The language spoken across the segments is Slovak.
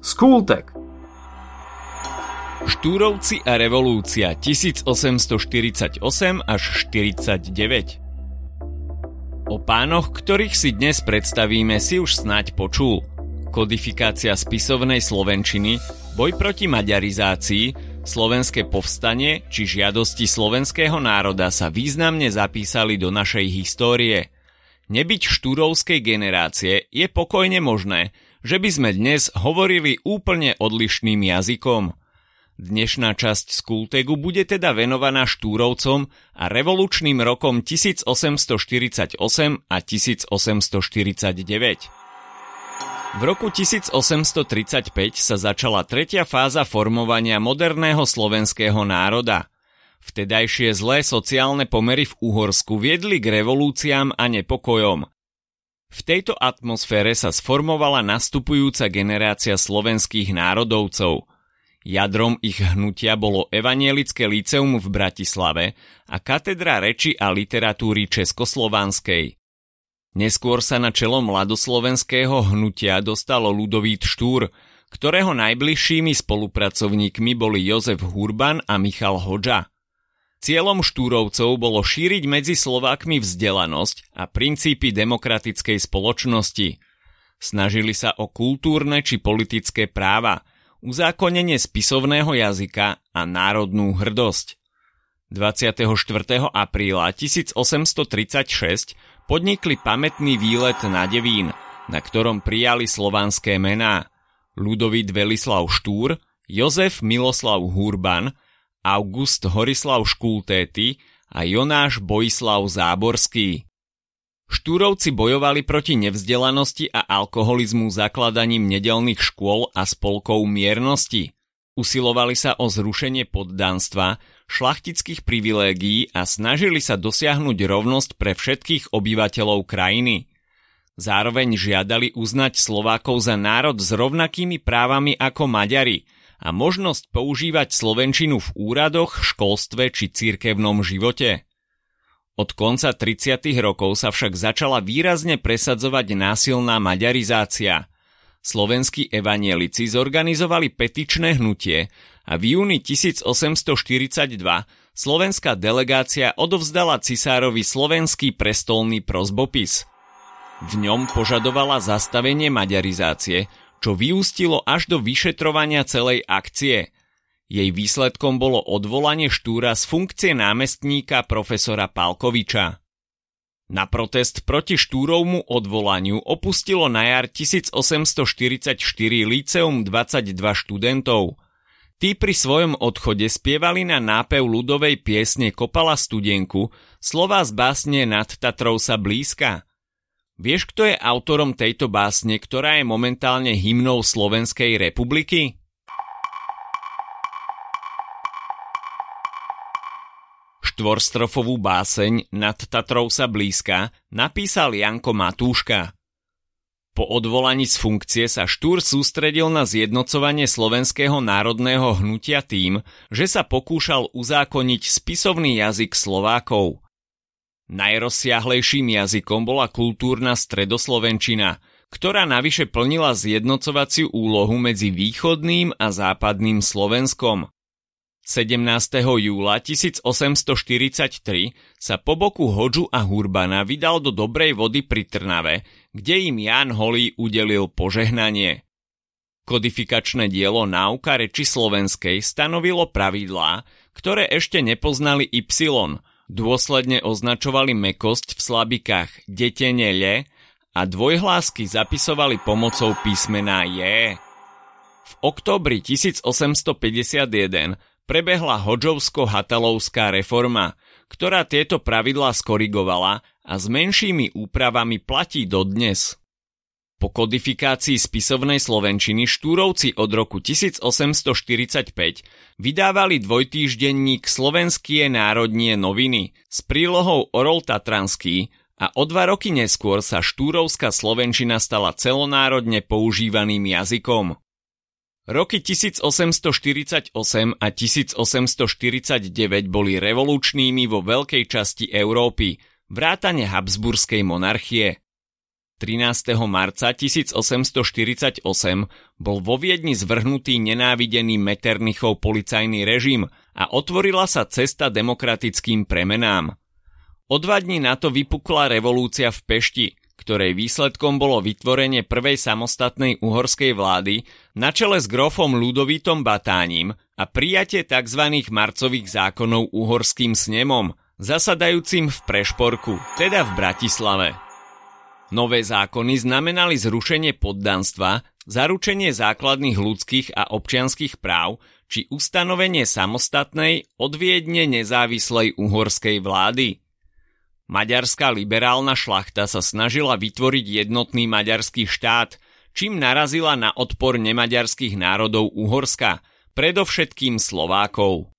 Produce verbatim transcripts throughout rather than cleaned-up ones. Schooltag. Štúrovci a revolúcia tisícosemstoštyridsaťosem až štyridsaťdeväť. O pánoch, ktorých si dnes predstavíme, si už snáď počul. Kodifikácia spisovnej slovenčiny, boj proti maďarizácii, Slovenské povstanie či Žiadosti slovenského národa sa významne zapísali do našej histórie. Nebyť štúrovskej generácie je pokojne možné, že by sme dnes hovorili úplne odlišným jazykom. Dnešná časť Schooltagu bude teda venovaná Štúrovcom a revolučným rokom tisícosemstoštyridsaťosem a tisícosemstoštyridsaťdeväť. V roku tisícosemstotridsaťpäť sa začala tretia fáza formovania moderného slovenského národa. Vtedajšie zlé sociálne pomery v Uhorsku viedli k revolúciám a nepokojom. V tejto atmosfére sa sformovala nastupujúca generácia slovenských národovcov. Jadrom ich hnutia bolo Evangelické líceum v Bratislave a katedra reči a literatúry Československej. Neskôr sa na čelo mladoslovenského hnutia dostalo Ludovít Štúr, ktorého najbližšími spolupracovníkmi boli Jozef Hurban a Michal Hodža. Cieľom Štúrovcov bolo šíriť medzi Slovákmi vzdelanosť a princípy demokratickej spoločnosti. Snažili sa o kultúrne či politické práva, uzákonenie spisovného jazyka a národnú hrdosť. dvadsiateho štvrtého apríla tisícosemstotridsaťšesť podnikli pamätný výlet na Devín, na ktorom prijali slovanské mená Ludovít Velislav Štúr, Jozef Miloslav Hurban, August Horislav Škultéty a Jonáš Bohuslav Záborský. Štúrovci bojovali proti nevzdelanosti a alkoholizmu zakladaním nedeľných škôl a spolkov miernosti. Usilovali sa o zrušenie poddanstva, šlachtických privilégií a snažili sa dosiahnuť rovnosť pre všetkých obyvateľov krajiny. Zároveň žiadali uznať Slovákov za národ s rovnakými právami ako Maďari a možnosť používať slovenčinu v úradoch, školstve či cirkevnom živote. Od konca tridsiatych rokov sa však začala výrazne presadzovať násilná maďarizácia. Slovenskí evanjelici zorganizovali petičné hnutie a v júni tisícosemstoštyridsaťdva slovenská delegácia odovzdala cisárovi slovenský prestolný prosbopis. V ňom požadovala zastavenie maďarizácie, čo vyústilo až do vyšetrovania celej akcie. Jej výsledkom bolo odvolanie Štúra z funkcie námestníka profesora Palkoviča. Na protest proti Štúrovmu odvolaniu opustilo na jar tisícosemstoštyridsaťštyri líceum dvadsaťdva študentov. Tí pri svojom odchode spievali na nápev ľudovej piesne Kopala studenku slová z básne Nad Tatrou sa blízka. Vieš, kto je autorom tejto básne, ktorá je momentálne hymnou Slovenskej republiky? Štvorstrofovú báseň Nad Tatrou sa blízka napísal Janko Matúška. Po odvolaní z funkcie sa Štúr sústredil na zjednocovanie slovenského národného hnutia tým, že sa pokúšal uzákoniť spisovný jazyk Slovákov. Najrozsiahlejším jazykom bola kultúrna stredoslovenčina, ktorá navyše plnila zjednocovaciu úlohu medzi východným a západným Slovenskom. sedemnásteho júla tisícosemstoštyridsaťtri sa po boku Hodžu a Hurbana vydal do Dobrej Vody pri Trnave, kde im Ján Holý udelil požehnanie. Kodifikačné dielo Náuka reči slovenskej stanovilo pravidlá, ktoré ešte nepoznali y, dôsledne označovali mäkkosť v slabikách detene le a dvojhlásky zapisovali pomocou písmena je. V októbri tisícosemstopäťdesiatjeden prebehla Hodžovsko-Hatalovská reforma, ktorá tieto pravidlá skorigovala a s menšími úpravami platí dodnes. Po kodifikácii spisovnej slovenčiny Štúrovci od roku tisícosemstoštyridsaťpäť vydávali dvojtýždenník Slovenské národnie noviny s prílohou Orol Tatranský a o dva roky neskôr sa štúrovská slovenčina stala celonárodne používaným jazykom. Roky tisícosemstoštyridsaťosem a tisícosemstoštyridsaťdeväť boli revolučnými vo veľkej časti Európy, vrátane Habsburskej monarchie. trinásteho marca tisícosemstoštyridsaťosem bol vo Viedni zvrhnutý nenávidený Metternichov policajný režim a otvorila sa cesta demokratickým premenám. O dva dni na to vypukla revolúcia v Pešti, ktorej výsledkom bolo vytvorenie prvej samostatnej uhorskej vlády na čele s grófom Ľudovítom Batánim a prijatie tzv. Marcových zákonov uhorským snemom, zasadajúcim v Prešporku, teda v Bratislave. Nové zákony znamenali zrušenie poddanstva, zaručenie základných ľudských a občianskych práv či ustanovenie samostatnej, od Viedne nezávislej uhorskej vlády. Maďarská liberálna šlachta sa snažila vytvoriť jednotný maďarský štát, čím narazila na odpor nemaďarských národov Uhorska, predovšetkým Slovákov.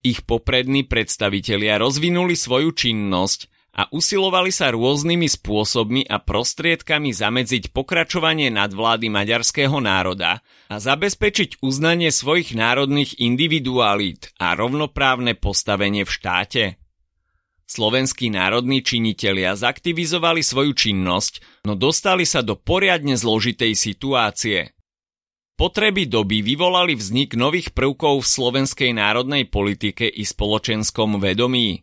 Ich poprední predstavitelia rozvinuli svoju činnosť a usilovali sa rôznymi spôsobmi a prostriedkami zamedziť pokračovanie nadvlády maďarského národa a zabezpečiť uznanie svojich národných individualít a rovnoprávne postavenie v štáte. Slovenskí národní činitelia zaktivizovali svoju činnosť, no dostali sa do poriadne zložitej situácie. Potreby doby vyvolali vznik nových prvkov v slovenskej národnej politike i spoločenskom vedomí.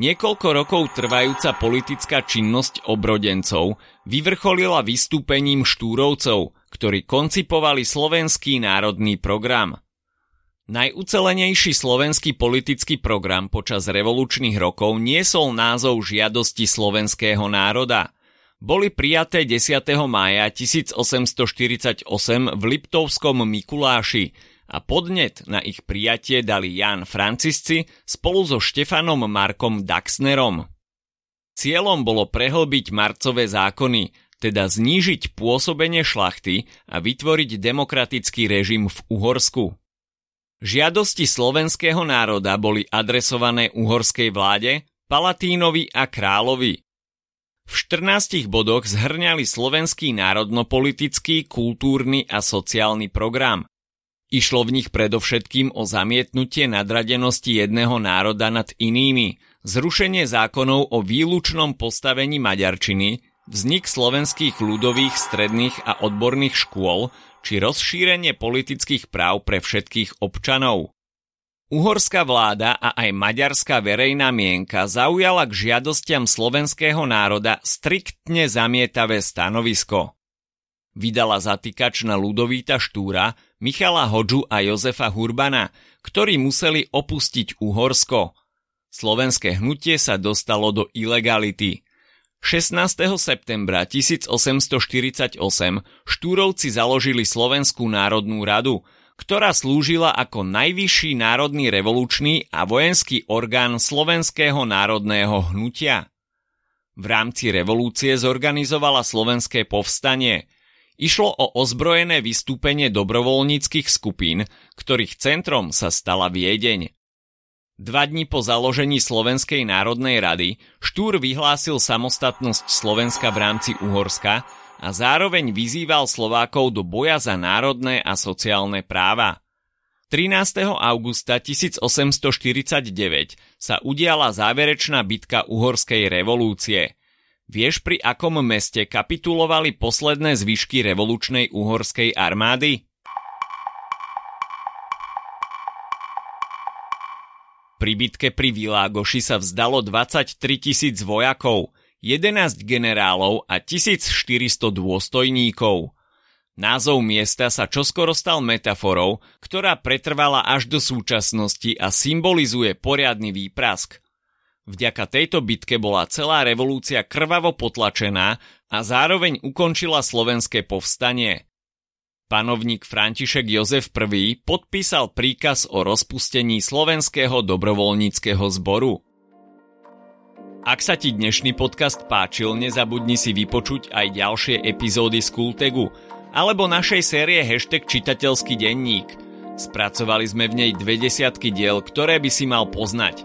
Niekoľko rokov trvajúca politická činnosť obrodencov vyvrcholila vystúpením Štúrovcov, ktorí koncipovali slovenský národný program. Najucelenejší slovenský politický program počas revolučných rokov niesol názov Žiadosti slovenského národa. Boli prijaté desiateho mája tisícosemstoštyridsaťosem v Liptovskom Mikuláši, a podnet na ich prijatie dali Ján Francisci spolu so Štefanom Markom Daxnerom. Cieľom bolo prehlbiť marcové zákony, teda znížiť pôsobenie šlachty a vytvoriť demokratický režim v Uhorsku. Žiadosti slovenského národa boli adresované uhorskej vláde, Palatínovi a kráľovi. V štrnástich bodoch zhrňali slovenský národnopolitický, kultúrny a sociálny program. Išlo v nich predovšetkým o zamietnutie nadradenosti jedného národa nad inými, zrušenie zákonov o výlučnom postavení maďarčiny, vznik slovenských ľudových, stredných a odborných škôl či rozšírenie politických práv pre všetkých občanov. Uhorská vláda a aj maďarská verejná mienka zaujala k žiadostiam slovenského národa striktne zamietavé stanovisko. Vydala zatýkač na Ludovíta Štúra, Michala Hodžu a Jozefa Hurbana, ktorí museli opustiť Uhorsko. Slovenské hnutie sa dostalo do ilegality. šestnásteho septembra tisícosemstoštyridsaťosem Štúrovci založili Slovenskú národnú radu, ktorá slúžila ako najvyšší národný revolučný a vojenský orgán Slovenského národného hnutia. V rámci revolúcie zorganizovala Slovenské povstanie. Išlo o ozbrojené vystúpenie dobrovoľníckych skupín, ktorých centrom sa stala Viedeň. Dva dni po založení Slovenskej národnej rady Štúr vyhlásil samostatnosť Slovenska v rámci Uhorska a zároveň vyzýval Slovákov do boja za národné a sociálne práva. trinásteho augusta tisícosemstoštyridsaťdeväť sa udiala záverečná bitka uhorskej revolúcie. Vieš, pri akom meste kapitulovali posledné zvyšky revolučnej uhorskej armády? Pri bitke pri Világoši sa vzdalo dvadsaťtri tisíc vojakov, jedenásť generálov a tisícštyristo dôstojníkov. Názov miesta sa čoskoro stal metaforou, ktorá pretrvala až do súčasnosti a symbolizuje poriadny výprask. Vďaka tejto bitke bola celá revolúcia krvavo potlačená a zároveň ukončila slovenské povstanie. Panovník František Jozef I. podpísal príkaz o rozpustení Slovenského dobrovoľníckeho zboru. Ak sa ti dnešný podcast páčil, nezabudni si vypočuť aj ďalšie epizódy Schooltagu alebo našej série hashtag čitateľský denník. Spracovali sme v nej dve desiatky diel, ktoré by si mal poznať.